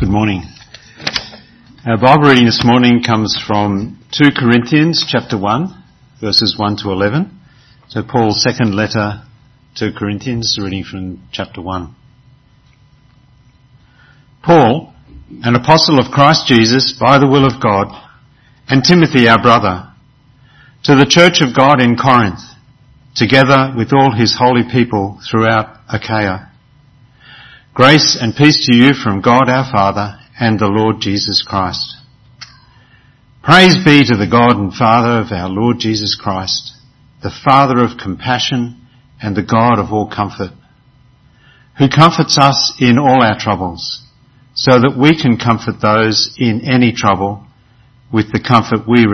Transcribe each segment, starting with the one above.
Good morning. Our Bible reading this morning comes from 2 Corinthians chapter 1, verses 1 to 11. So Paul's second letter to Corinthians, reading from chapter 1. Paul, an apostle of Christ Jesus by the will of God, and Timothy our brother, to the church of God in Corinth, together with all his holy people throughout Achaia. Grace and peace to you from God our Father and the Lord Jesus Christ. Praise be to the God and Father of our Lord Jesus Christ, the Father of compassion and the God of all comfort, who comforts us in all our troubles, so that we can comfort those in any trouble with the comfort we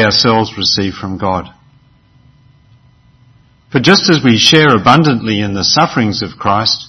ourselves receive from God. For just as we share abundantly in the sufferings of Christ,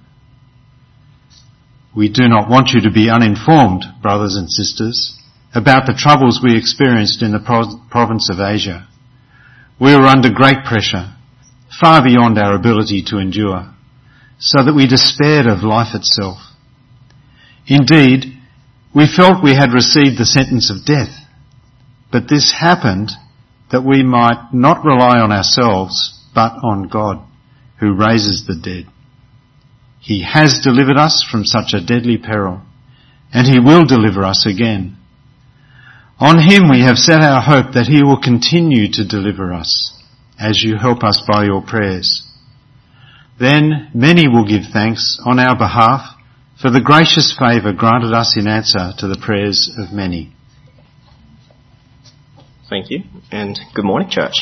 We do not want you to be uninformed, brothers and sisters, about the troubles we experienced in the province of Asia. We were under great pressure, far beyond our ability to endure, so that we despaired of life itself. Indeed, we felt we had received the sentence of death, but this happened that we might not rely on ourselves, but on God, who raises the dead. He has delivered us from such a deadly peril, and he will deliver us again. On him we have set our hope that he will continue to deliver us, as you help us by your prayers. Then many will give thanks on our behalf for the gracious favour granted us in answer to the prayers of many. Thank you, and good morning, church.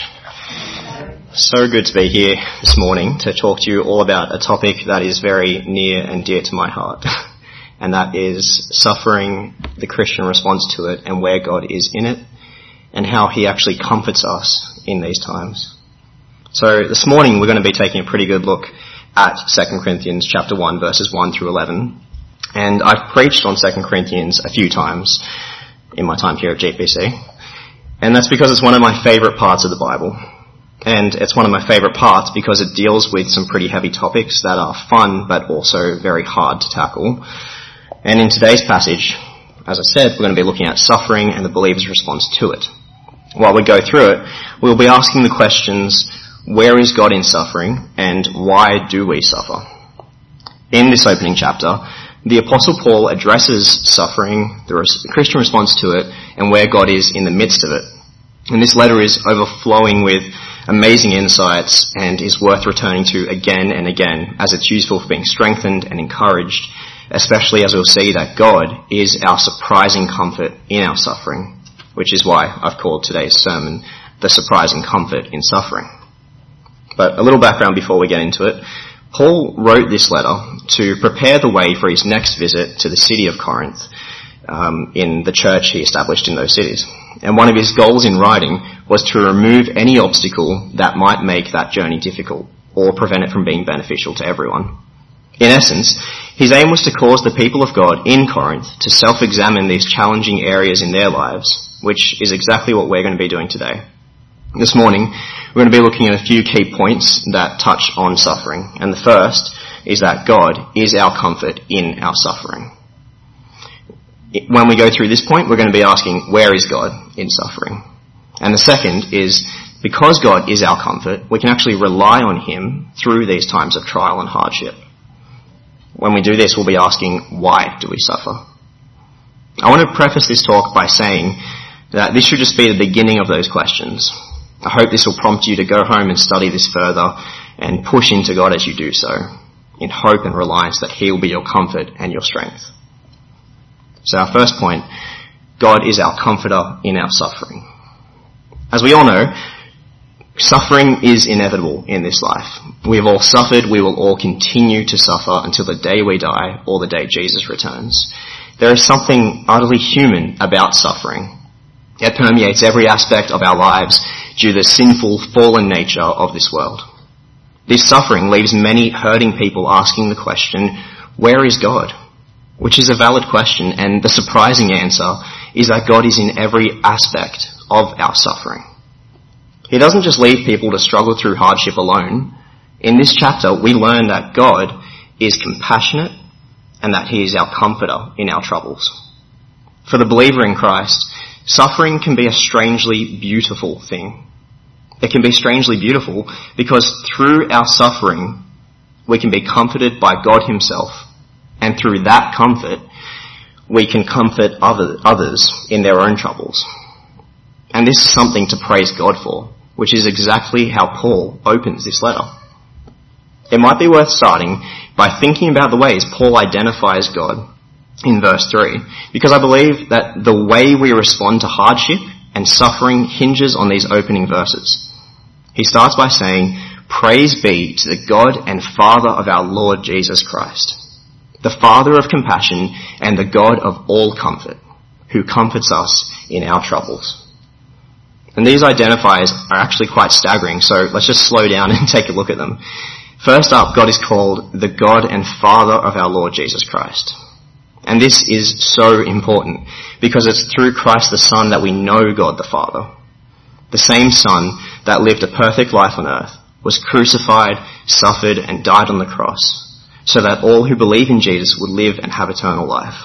So good to be here this morning to talk to you all about a topic that is very near and dear to my heart, and that is suffering, the Christian response to it, and where God is in it, and how he actually comforts us in these times. So this morning we're going to be taking a pretty good look at 2 Corinthians chapter 1, verses 1 through 11, and I've preached on 2 Corinthians a few times in my time here at GPC, and that's because it's one of my favourite parts of the Bible. And it's one of my favourite parts because it deals with some pretty heavy topics that are fun but also very hard to tackle. And in today's passage, as I said, we're going to be looking at suffering and the believer's response to it. While we go through it, we'll be asking the questions, where is God in suffering and why do we suffer? In this opening chapter, the Apostle Paul addresses suffering, the Christian response to it, and where God is in the midst of it. And this letter is overflowing with amazing insights and is worth returning to again and again, as it's useful for being strengthened and encouraged, especially as we'll see that God is our surprising comfort in our suffering, which is why I've called today's sermon The Surprising Comfort in Suffering. But a little background before we get into it. Paul wrote this letter to prepare the way for his next visit to the city of Corinth, in the church he established in those cities. And one of his goals in writing was to remove any obstacle that might make that journey difficult or prevent it from being beneficial to everyone. In essence, his aim was to cause the people of God in Corinth to self-examine these challenging areas in their lives, which is exactly what we're going to be doing today. This morning, we're going to be looking at a few key points that touch on suffering. And the first is that God is our comfort in our suffering. When we go through this point, we're going to be asking, where is God in suffering? And the second is, because God is our comfort, we can actually rely on him through these times of trial and hardship. When we do this, we'll be asking, why do we suffer? I want to preface this talk by saying that this should just be the beginning of those questions. I hope this will prompt you to go home and study this further and push into God as you do so, in hope and reliance that he will be your comfort and your strength. So our first point, God is our comforter in our suffering. As we all know, suffering is inevitable in this life. We have all suffered, we will all continue to suffer until the day we die or the day Jesus returns. There is something utterly human about suffering. It permeates every aspect of our lives due to the sinful, fallen nature of this world. This suffering leaves many hurting people asking the question, where is God? Which is a valid question, and the surprising answer is that God is in every aspect of our suffering. He doesn't just leave people to struggle through hardship alone. In this chapter, we learn that God is compassionate and that he is our comforter in our troubles. For the believer in Christ, suffering can be a strangely beautiful thing. It can be strangely beautiful because through our suffering, we can be comforted by God himself, and through that comfort, we can comfort others in their own troubles. And this is something to praise God for, which is exactly how Paul opens this letter. It might be worth starting by thinking about the ways Paul identifies God in verse 3, because I believe that the way we respond to hardship and suffering hinges on these opening verses. He starts by saying, "Praise be to the God and Father of our Lord Jesus Christ, the Father of compassion and the God of all comfort, who comforts us in our troubles." And these identifiers are actually quite staggering, so let's just slow down and take a look at them. First up, God is called the God and Father of our Lord Jesus Christ. And this is so important, because it's through Christ the Son that we know God the Father. The same Son that lived a perfect life on earth, was crucified, suffered, and died on the cross, so that all who believe in Jesus would live and have eternal life.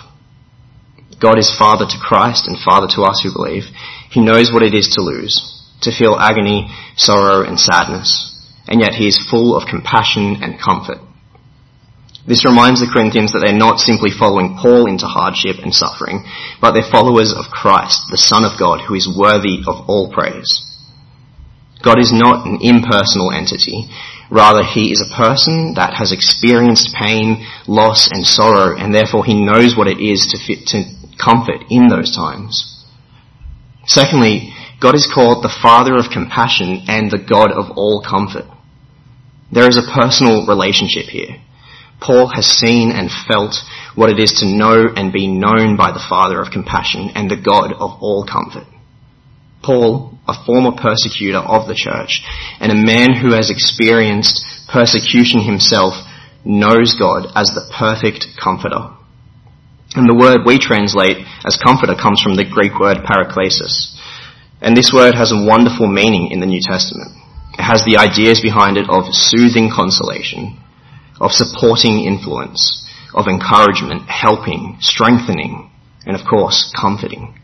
God is Father to Christ and Father to us who believe. He knows what it is to lose, to feel agony, sorrow, and sadness, and yet he is full of compassion and comfort. This reminds the Corinthians that they're not simply following Paul into hardship and suffering, but they're followers of Christ, the Son of God, who is worthy of all praise. God is not an impersonal entity. Rather, he is a person that has experienced pain, loss, and sorrow, and therefore he knows what it is to comfort in those times. Secondly, God is called the Father of compassion and the God of all comfort. There is a personal relationship here. Paul has seen and felt what it is to know and be known by the Father of compassion and the God of all comfort. Paul, a former persecutor of the church, and a man who has experienced persecution himself, knows God as the perfect comforter. And the word we translate as comforter comes from the Greek word paraklesis. And this word has a wonderful meaning in the New Testament. It has the ideas behind it of soothing consolation, of supporting influence, of encouragement, helping, strengthening, and of course, comforting.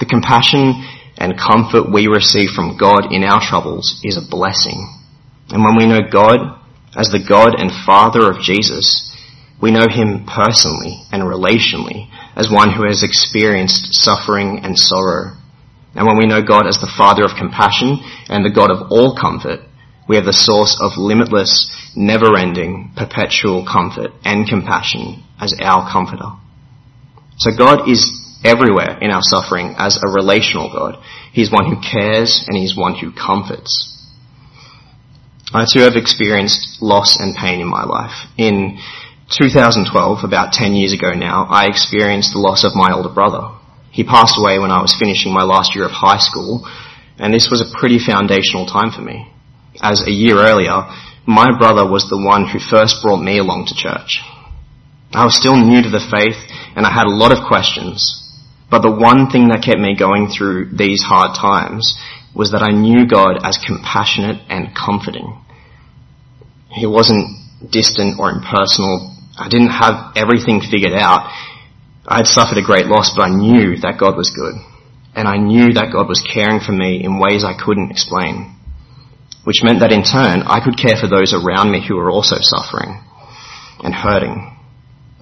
The compassion and comfort we receive from God in our troubles is a blessing. And when we know God as the God and Father of Jesus, we know him personally and relationally as one who has experienced suffering and sorrow. And when we know God as the Father of compassion and the God of all comfort, we have the source of limitless, never-ending, perpetual comfort and compassion as our comforter. So God is everywhere in our suffering as a relational God. He's one who cares and he's one who comforts. I too have experienced loss and pain in my life. In 2012, about 10 years ago now, I experienced the loss of my older brother. He passed away when I was finishing my last year of high school, and this was a pretty foundational time for me. As a year earlier, my brother was the one who first brought me along to church. I was still new to the faith and I had a lot of questions, but the one thing that kept me going through these hard times was that I knew God as compassionate and comforting. He wasn't distant or impersonal. I didn't have everything figured out. I had suffered a great loss, but I knew that God was good, and I knew that God was caring for me in ways I couldn't explain, which meant that in turn, I could care for those around me who were also suffering and hurting.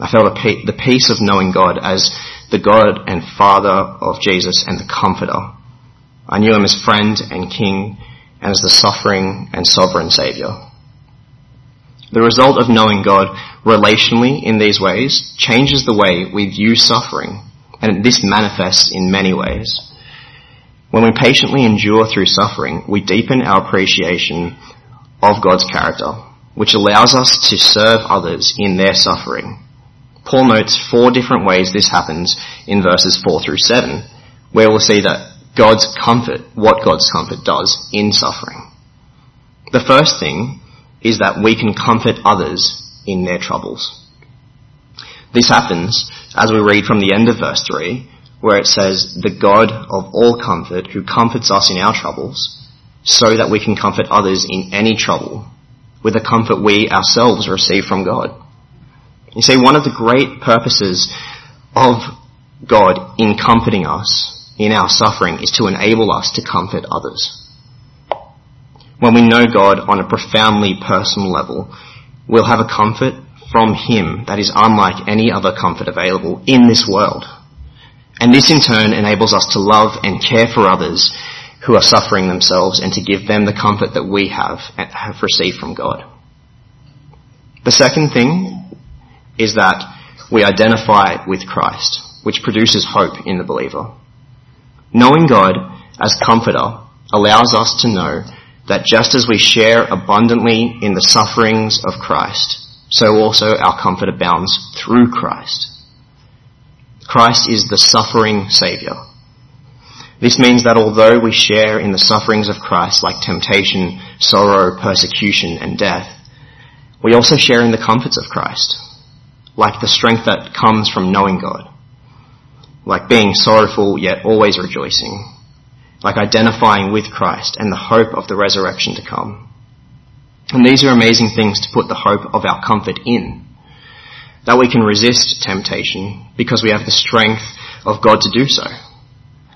I felt the peace of knowing God as the God and Father of Jesus and the Comforter. I knew him as friend and King and as the suffering and sovereign Saviour. The result of knowing God relationally in these ways changes the way we view suffering, and this manifests in many ways. When we patiently endure through suffering, we deepen our appreciation of God's character, which allows us to serve others in their suffering. Paul notes four different ways this happens in verses 4 through 7, where we'll see that God's comfort does in suffering. The first thing is that we can comfort others in their troubles. This happens as we read from the end of verse 3, where it says, "The God of all comfort, who comforts us in our troubles, so that we can comfort others in any trouble, with the comfort we ourselves receive from God." You see, one of the great purposes of God in comforting us in our suffering is to enable us to comfort others. When we know God on a profoundly personal level, we'll have a comfort from Him that is unlike any other comfort available in this world. And this in turn enables us to love and care for others who are suffering themselves, and to give them the comfort that we have received from God. The second thing is that we identify with Christ, which produces hope in the believer. Knowing God as comforter allows us to know that just as we share abundantly in the sufferings of Christ, so also our comfort abounds through Christ. Christ is the suffering Saviour. This means that although we share in the sufferings of Christ, like temptation, sorrow, persecution, and death, we also share in the comforts of Christ, like the strength that comes from knowing God, like being sorrowful yet always rejoicing, like identifying with Christ and the hope of the resurrection to come. And these are amazing things to put the hope of our comfort in, that we can resist temptation because we have the strength of God to do so,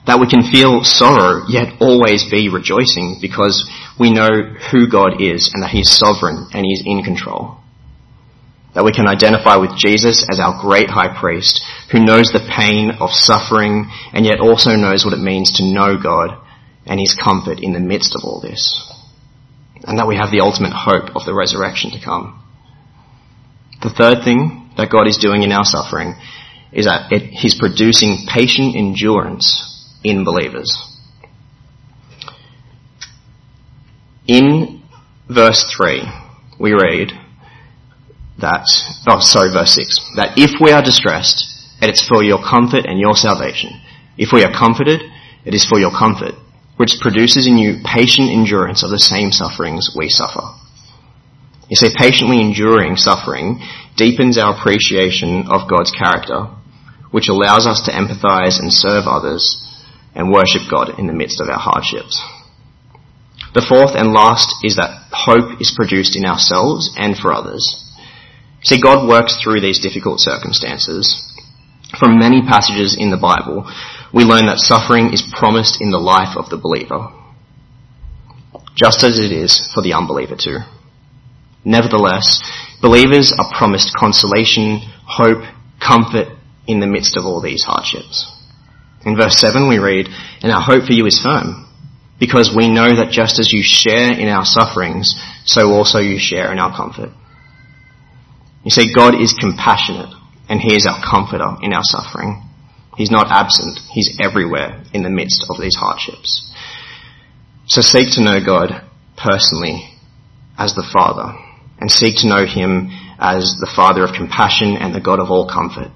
that we can feel sorrow yet always be rejoicing because we know who God is and that He is sovereign and He is in control. That we can identify with Jesus as our great high priest, who knows the pain of suffering and yet also knows what it means to know God and His comfort in the midst of all this. And that we have the ultimate hope of the resurrection to come. The third thing that God is doing in our suffering is that He's producing patient endurance in believers. In verse 3, we read verse 6, that if we are distressed, it is for your comfort and your salvation. If we are comforted, it is for your comfort, which produces in you patient endurance of the same sufferings we suffer. You see, patiently enduring suffering deepens our appreciation of God's character, which allows us to empathize and serve others and worship God in the midst of our hardships. The fourth and last is that hope is produced in ourselves and for others. See, God works through these difficult circumstances. From many passages in the Bible, we learn that suffering is promised in the life of the believer, just as it is for the unbeliever too. Nevertheless, believers are promised consolation, hope, comfort in the midst of all these hardships. In verse 7 we read, "And our hope for you is firm, because we know that just as you share in our sufferings, so also you share in our comfort." You see, God is compassionate, and He is our comforter in our suffering. He's not absent, He's everywhere in the midst of these hardships. So seek to know God personally as the Father, and seek to know Him as the Father of compassion and the God of all comfort.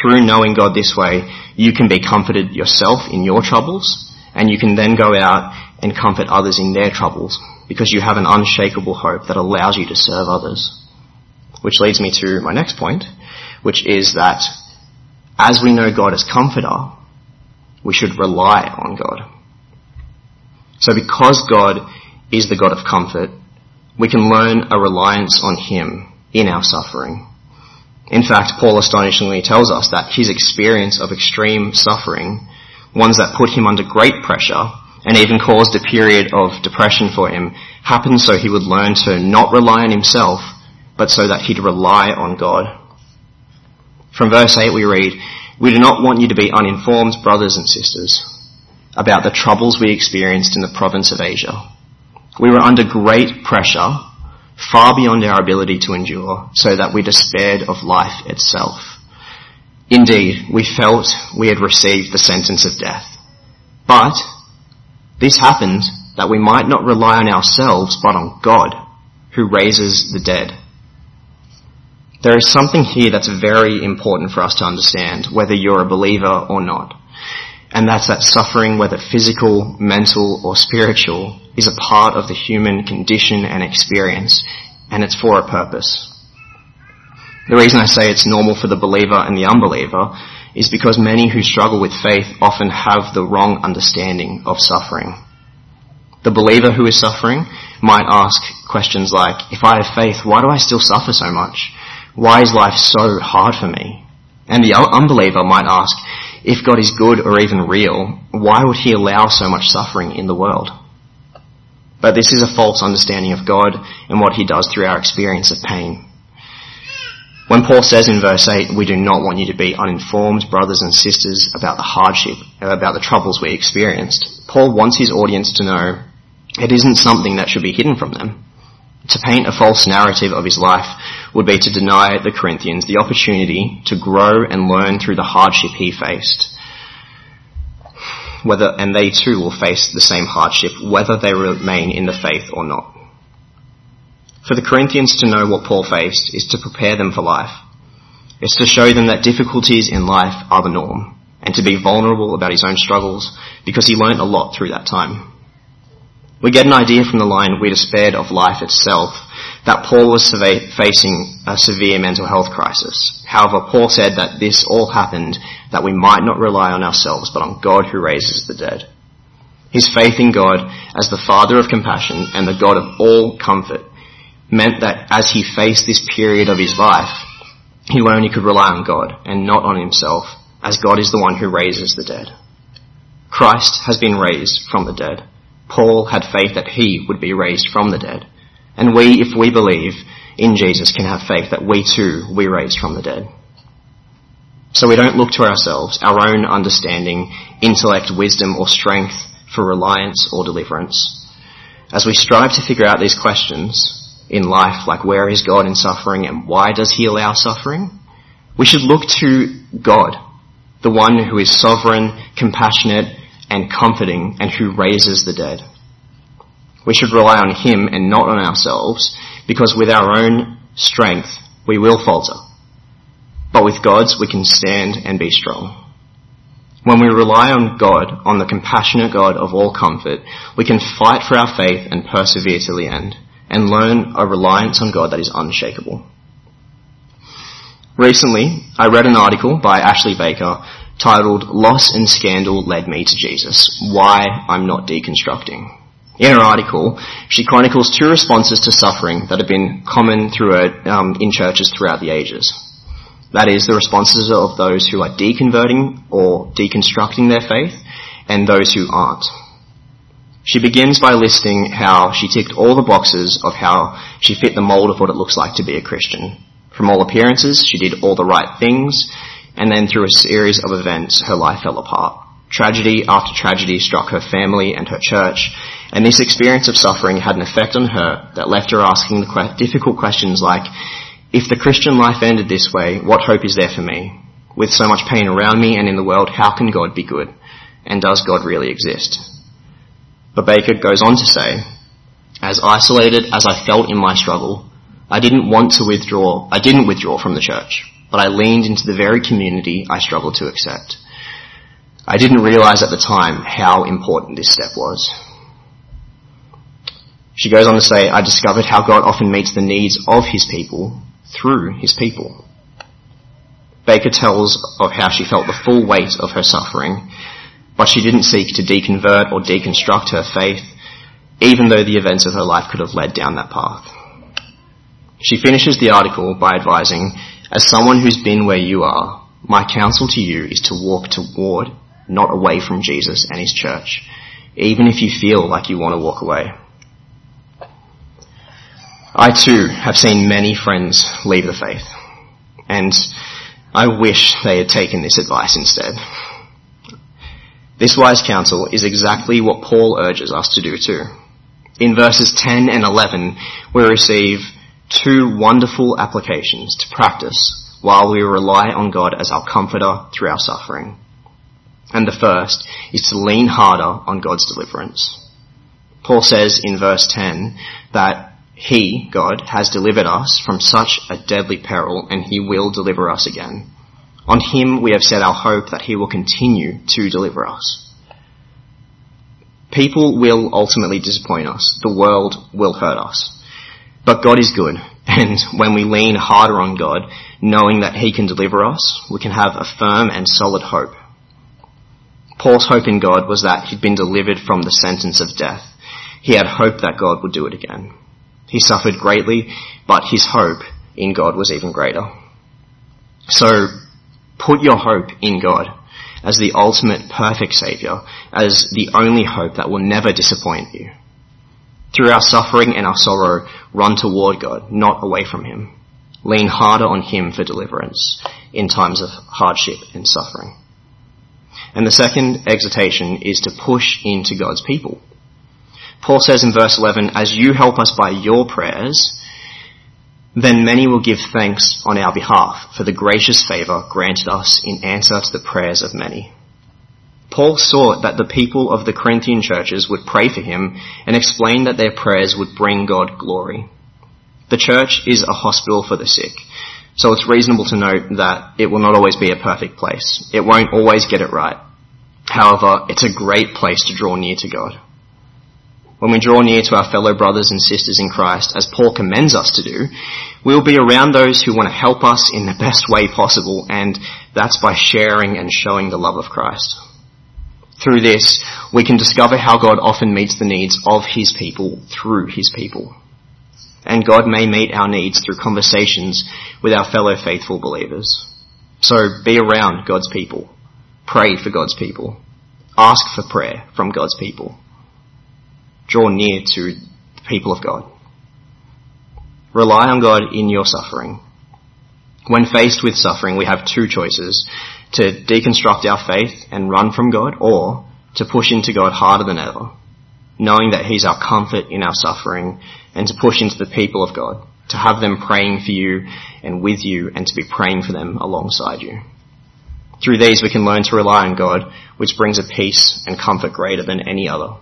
Through knowing God this way, you can be comforted yourself in your troubles, and you can then go out and comfort others in their troubles, because you have an unshakable hope that allows you to serve others. Which leads me to my next point, which is that as we know God as comforter, we should rely on God. So because God is the God of comfort, we can learn a reliance on Him in our suffering. In fact, Paul astonishingly tells us that his experience of extreme suffering, ones that put him under great pressure and even caused a period of depression for him, happened so he would learn to not rely on himself, but so that he'd rely on God. From verse 8 we read, "We do not want you to be uninformed, brothers and sisters, about the troubles we experienced in the province of Asia. We were under great pressure, far beyond our ability to endure, so that we despaired of life itself. Indeed, we felt we had received the sentence of death. But this happened that we might not rely on ourselves, but on God, who raises the dead." There is something here that's very important for us to understand, whether you're a believer or not. And that's that suffering, whether physical, mental, or spiritual, is a part of the human condition and experience, and it's for a purpose. The reason I say it's normal for the believer and the unbeliever is because many who struggle with faith often have the wrong understanding of suffering. The believer who is suffering might ask questions like, if I have faith, why do I still suffer so much? Why is life so hard for me? And the unbeliever might ask, if God is good or even real, why would he allow so much suffering in the world? But this is a false understanding of God and what he does through our experience of pain. When Paul says in verse 8, we do not want you to be uninformed, brothers and sisters, about the hardship, about the troubles we experienced, Paul wants his audience to know it isn't something that should be hidden from them. To paint a false narrative of his life would be to deny the Corinthians the opportunity to grow and learn through the hardship he faced. And they too will face the same hardship, whether they remain in the faith or not. For the Corinthians to know what Paul faced is to prepare them for life. It's to show them that difficulties in life are the norm, and to be vulnerable about his own struggles, because he learnt a lot through that time. We get an idea from the line, we despaired of life itself, that Paul was facing a severe mental health crisis. However, Paul said that this all happened, that we might not rely on ourselves, but on God who raises the dead. His faith in God as the Father of compassion and the God of all comfort meant that as he faced this period of his life, he only could rely on God and not on himself, as God is the one who raises the dead. Christ has been raised from the dead. Paul had faith that he would be raised from the dead. And we, if we believe in Jesus, can have faith that we too were raised from the dead. So we don't look to ourselves, our own understanding, intellect, wisdom, or strength for reliance or deliverance. As we strive to figure out these questions in life, like where is God in suffering and why does he allow suffering, we should look to God, the one who is sovereign, compassionate, and comforting, and who raises the dead. We should rely on him and not on ourselves, because with our own strength we will falter. But with God's we can stand and be strong. When we rely on God, on the compassionate God of all comfort, we can fight for our faith and persevere till the end, and learn a reliance on God that is unshakable. Recently, I read an article by Ashley Baker titled, Loss and Scandal Led Me to Jesus, Why I'm Not Deconstructing. In her article, she chronicles two responses to suffering that have been common in churches throughout the ages. That is, the responses of those who are deconverting or deconstructing their faith, and those who aren't. She begins by listing how she ticked all the boxes of how she fit the mold of what it looks like to be a Christian. From all appearances, she did all the right things, and then through a series of events, her life fell apart. Tragedy after tragedy struck her family and her church, and this experience of suffering had an effect on her that left her asking the difficult questions like, if the Christian life ended this way, what hope is there for me? With so much pain around me and in the world, how can God be good? And does God really exist? But Baker goes on to say, as isolated as I felt in my struggle, I didn't withdraw from the church, but I leaned into the very community I struggled to accept. I didn't realize at the time how important this step was. She goes on to say, I discovered how God often meets the needs of his people through his people. Baker tells of how she felt the full weight of her suffering, but she didn't seek to deconvert or deconstruct her faith, even though the events of her life could have led down that path. She finishes the article by advising, as someone who's been where you are, my counsel to you is to walk toward, not away from Jesus and his church, even if you feel like you want to walk away. I too have seen many friends leave the faith, and I wish they had taken this advice instead. This wise counsel is exactly what Paul urges us to do too. In verses 10 and 11, we receive two wonderful applications to practice while we rely on God as our comforter through our suffering. And the first is to lean harder on God's deliverance. Paul says in verse 10 that He, God, has delivered us from such a deadly peril, and he will deliver us again. On him we have set our hope that he will continue to deliver us. People will ultimately disappoint us. The world will hurt us. But God is good, and when we lean harder on God, knowing that he can deliver us, we can have a firm and solid hope. Paul's hope in God was that he'd been delivered from the sentence of death. He had hope that God would do it again. He suffered greatly, but his hope in God was even greater. So, put your hope in God as the ultimate perfect Saviour, as the only hope that will never disappoint you. Through our suffering and our sorrow, run toward God, not away from him. Lean harder on him for deliverance in times of hardship and suffering. And the second exhortation is to push into God's people. Paul says in verse 11, "As you help us by your prayers, then many will give thanks on our behalf for the gracious favour granted us in answer to the prayers of many." Paul sought that the people of the Corinthian churches would pray for him and explain that their prayers would bring God glory. The church is a hospital for the sick. So it's reasonable to note that it will not always be a perfect place. It won't always get it right. However, it's a great place to draw near to God. When we draw near to our fellow brothers and sisters in Christ, as Paul commends us to do, we'll be around those who want to help us in the best way possible, and that's by sharing and showing the love of Christ. Through this, we can discover how God often meets the needs of his people through his people. And God may meet our needs through conversations with our fellow faithful believers. So be around God's people. Pray for God's people. Ask for prayer from God's people. Draw near to the people of God. Rely on God in your suffering. When faced with suffering, we have two choices: to deconstruct our faith and run from God, or to push into God harder than ever, knowing that he's our comfort in our suffering, and to push into the people of God, to have them praying for you and with you, and to be praying for them alongside you. Through these, we can learn to rely on God, which brings a peace and comfort greater than any other.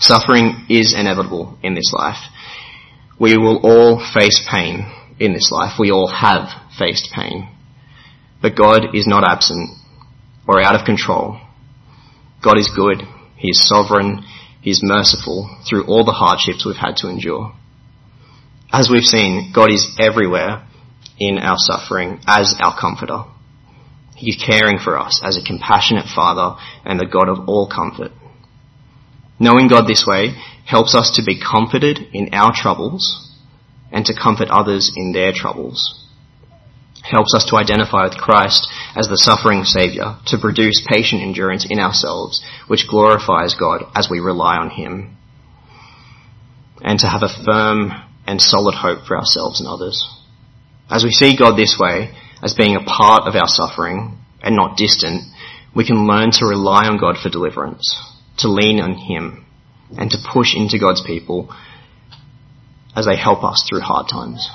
Suffering is inevitable in this life. We will all face pain in this life. We all have faced pain. But God is not absent or out of control. God is good. He is sovereign, he is merciful through all the hardships we've had to endure. As we've seen, God is everywhere in our suffering as our comforter. He's caring for us as a compassionate Father and the God of all comfort. Knowing God this way helps us to be comforted in our troubles and to comfort others in their troubles. It helps us to identify with Christ as the suffering Saviour, to produce patient endurance in ourselves, which glorifies God as we rely on him, and to have a firm and solid hope for ourselves and others. As we see God this way, as being a part of our suffering and not distant, we can learn to rely on God for deliverance, to lean on him, and to push into God's people as they help us through hard times.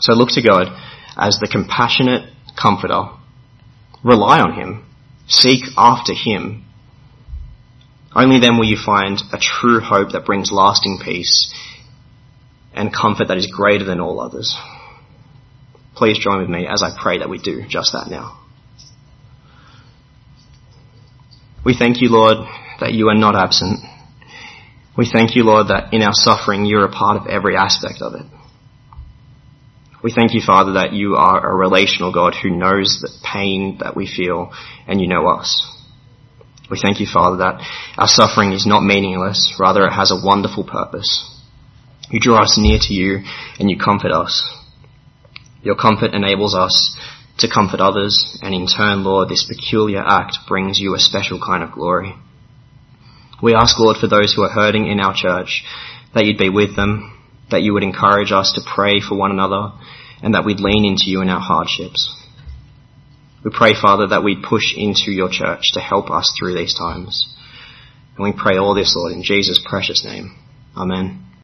So look to God as the compassionate comforter. Rely on him. Seek after him. Only then will you find a true hope that brings lasting peace and comfort that is greater than all others. Please join with me as I pray that we do just that now. We thank you, Lord, that you are not absent. We thank you, Lord, that in our suffering you're a part of every aspect of it. We thank you, Father, that you are a relational God who knows the pain that we feel, and you know us. We thank you, Father, that our suffering is not meaningless. Rather, it has a wonderful purpose. You draw us near to you, and you comfort us. Your comfort enables us to comfort others, and in turn, Lord, this peculiar act brings you a special kind of glory. We ask, Lord, for those who are hurting in our church, that you'd be with them, that you would encourage us to pray for one another, and that we'd lean into you in our hardships. We pray, Father, that we'd push into your church to help us through these times. And we pray all this, Lord, in Jesus' precious name. Amen.